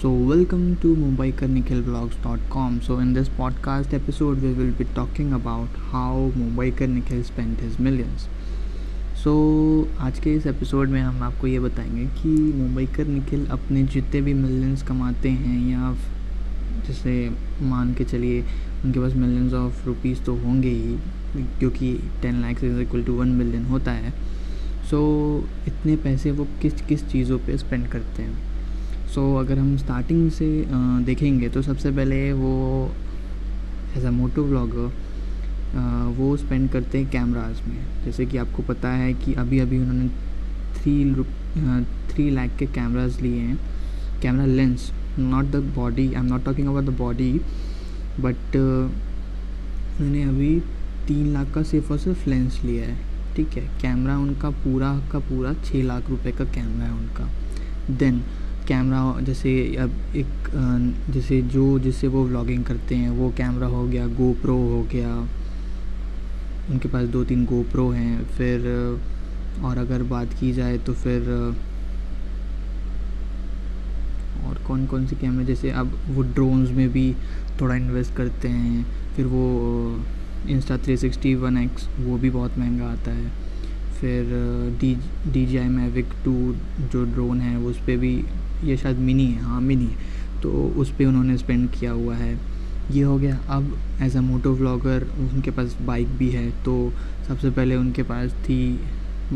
So welcome to MumbikerNikhilVlogs.com. So in this podcast episode we will be talking about how Mumbiker Nikhil spent his millions. So आज के इस episode में हम आपको ये बताएंगे कि मुंबईकर निखिल अपने जितने भी मिलियंस कमाते हैं, या जैसे मान के चलिए उनके पास मिलियंस ऑफ रुपीस तो होंगे ही, क्योंकि 10 lakh is equal to 1 million होता है. सो इतने पैसे वो किस किस चीज़ों पे स्पेंड करते हैं. सो अगर हम स्टार्टिंग से देखेंगे तो सबसे पहले वो एज अ मोटो व्लॉगर वो स्पेंड करते हैं कैमरास में. जैसे कि आपको पता है कि अभी उन्होंने 3 लाख के कैमरास लिए हैं, camera lens, not the body. I am not talking about the body, but उन्होंने अभी 3 लाख का सिर्फ और सिर्फ लेंस लिया है. ठीक है, कैमरा उनका पूरा का पूरा 6 लाख रुपए का कैमरा है उनका. देन कैमरा जैसे अब एक जैसे जो जिससे वो व्लॉगिंग करते हैं वो कैमरा हो गया, गोप्रो हो गया, उनके पास 2-3 गोप्रो हैं. फिर और अगर बात की जाए तो फिर और कौन कौन से कैमरे, जैसे अब वो ड्रोन्स में भी थोड़ा इन्वेस्ट करते हैं. फिर वो Insta360 1X वो भी बहुत महंगा आता है. फिर DJI Mavic 2 जो ड्रोन है उस पर भी, ये शायद मिनी है, हाँ मिनी है, तो उस पर उन्होंने स्पेंड किया हुआ है. ये हो गया. अब एज अ मोटो व्लॉगर उनके पास बाइक भी है, तो सबसे पहले उनके पास थी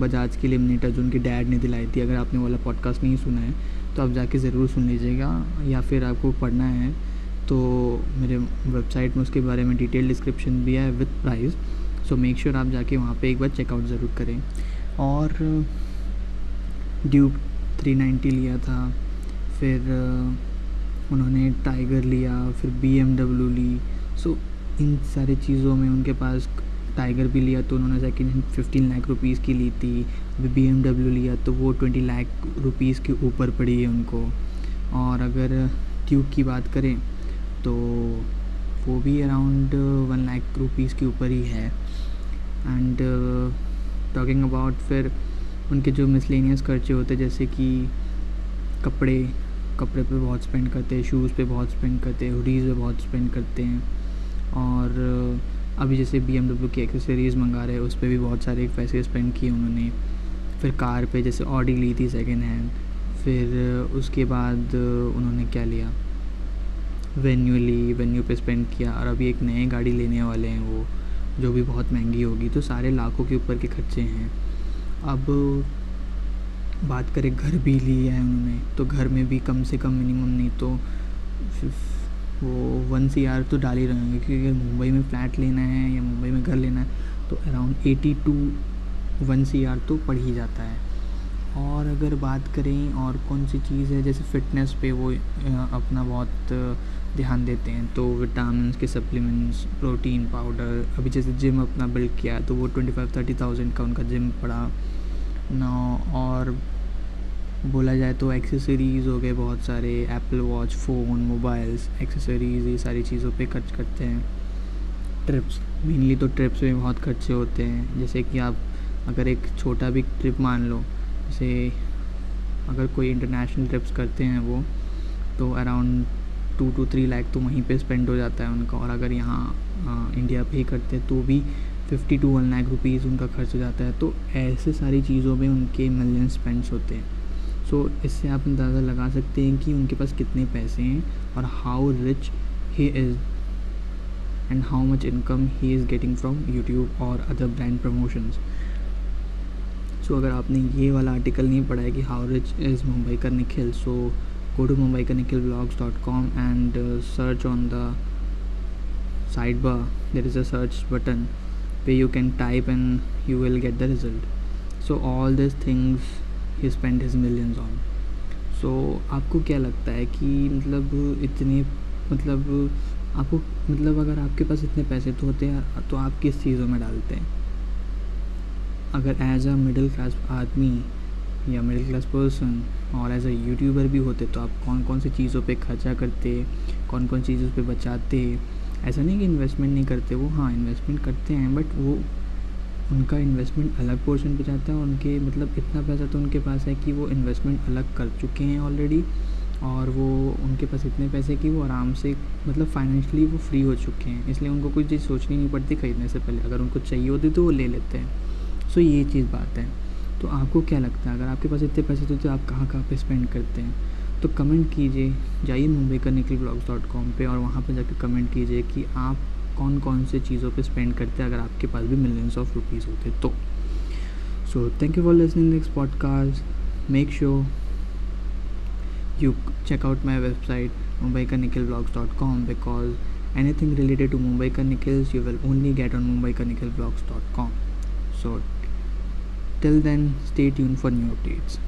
बजाज की एलिमिनेटर जो उनके डैड ने दिलाई थी. अगर आपने वाला पॉडकास्ट नहीं सुना है तो आप जाके ज़रूर सुन लीजिएगा, या फिर आपको पढ़ना है तो मेरे वेबसाइट में उसके बारे में डिटेल डिस्क्रिप्शन भी है with price. So make sure आप जाके वहाँ पे एक बार चेकआउट ज़रूर करें. और ड्यूक 390 लिया था, फिर उन्होंने टाइगर लिया, फिर BMW ली. सो इन सारी चीज़ों में उनके पास टाइगर भी लिया तो उन्होंने सेकेंड हैंड 15 लाख रुपीस की ली थी. अभी BMW लिया तो वो 20 लाख रुपीस के ऊपर पड़ी है उनको. और अगर ट्यूब की बात करें तो वो भी अराउंड 1 लाख रुपीस के ऊपर ही है. एंड टॉकिंग अबाउट फिर उनके जो मिसलेनियस खर्चे होते, जैसे कि कपड़े पे बहुत स्पेंड करते हैं, शूज़ पे बहुत स्पेंड करते हैं, हुडीज़ पे बहुत स्पेंड करते हैं. और अभी जैसे BMW की एक्सेसरीज़ मंगा रहे हैं उस पर भी बहुत सारे पैसे स्पेंड किए उन्होंने. फिर कार पे जैसे ऑडी ली थी सेकेंड हैंड. फिर उसके बाद उन्होंने क्या लिया, वेन्यू पे स्पेंड किया. और अभी एक नए गाड़ी लेने वाले हैं वो, जो भी बहुत महंगी होगी. तो सारे लाखों के ऊपर के खर्चे हैं. अब बात करें, घर भी लिया है उन्होंने, तो घर में भी कम से कम मिनिमम नहीं तो वो 1 CR तो डाल ही रहे होंगे, क्योंकि अगर मुंबई में फ्लैट लेना है या मुंबई में घर लेना है तो अराउंड 80 to 1 CR तो पड़ ही जाता है. और अगर बात करें और कौन सी चीज़ है, जैसे फिटनेस पे वो अपना बहुत ध्यान देते हैं, तो विटामिन के सप्लीमेंट्स, प्रोटीन पाउडर. अभी जैसे जिम अपना बिल्ड किया तो वो 25-30,000 का उनका जिम पड़ा ना. और बोला जाए तो एक्सेसरीज़ हो गए बहुत सारे, Apple watch, phone, mobiles, accessories, ये सारी चीज़ों पे खर्च करते हैं. ट्रिप्स, मेनली तो ट्रिप्स में बहुत खर्चे होते हैं. जैसे कि आप अगर एक छोटा भी ट्रिप मान लो, जैसे अगर कोई इंटरनेशनल ट्रिप्स करते हैं वो, तो अराउंड 2 to 3 लाख तो वहीं पे स्पेंड हो जाता है उनका. और अगर यहाँ इंडिया पे ही करते हैं तो भी 50 to 1 लाख रुपीज़ उनका खर्च हो जाता है. तो ऐसे सारी चीज़ों में उनके मिलियन स्पेंड्स होते हैं. सो इससे आप अंदाज़ा लगा सकते हैं कि उनके पास कितने पैसे हैं और how rich he is and how much income he is getting from YouTube और अदर ब्रांड प्रमोशंस. सो अगर आपने ये वाला आर्टिकल नहीं पढ़ा है कि how rich is Mumbaikar Nikhil, so go to mumbikernikhilvlogs.com and search on the side bar, there is a search button पे you can type and you will get the result. So all this things he spent his millions on. So आपको क्या लगता है कि मतलब इतने आपको अगर आपके पास इतने पैसे तो होते हैं तो आप किस चीज़ों में डालते हैं? अगर एज अ मिडिल क्लास आदमी या मिडिल क्लास पर्सन और एज अ यूट्यूबर भी होते तो आप कौन कौन सी चीज़ों पे खर्चा करते, कौन कौन चीज़ों पे बचाते. ऐसा नहीं कि इन्वेस्टमेंट नहीं करते वो, हाँ इन्वेस्टमेंट करते हैं, बट वो उनका इन्वेस्टमेंट अलग पोर्शन पे जाता है. उनके मतलब इतना पैसा तो उनके पास है कि वो इन्वेस्टमेंट अलग कर चुके हैं ऑलरेडी, और वो उनके पास इतने पैसे कि वो आराम से मतलब फाइनेंशियली वो फ्री हो चुके हैं, इसलिए उनको कोई चीज़ सोचनी नहीं पड़ती ख़रीदने से पहले। अगर उनको चाहिए होती तो वो ले लेते हैं। सो ये चीज़ बात है। तो आपको क्या लगता है, अगर आपके पास इतने पैसे होते तो आप कहाँ कहाँ पे स्पेंड करते हैं? तो कमेंट कीजिए, जाइए मुंबईकर निखिल ब्लॉग्स.com पर और वहाँ पर जाकर कमेंट कीजिए कि आप कौन कौन से चीज़ों पे स्पेंड करते हैं अगर आपके पास भी मिलियंस ऑफ रुपीज़ होते तो। So thank you for listening this podcast. Make sure you check out my website mumbikernikhilvlogs.com because anything related to Mumbiker Nikhils you will only get on mumbikernikhilvlogs.com. so till then stay tuned for new updates.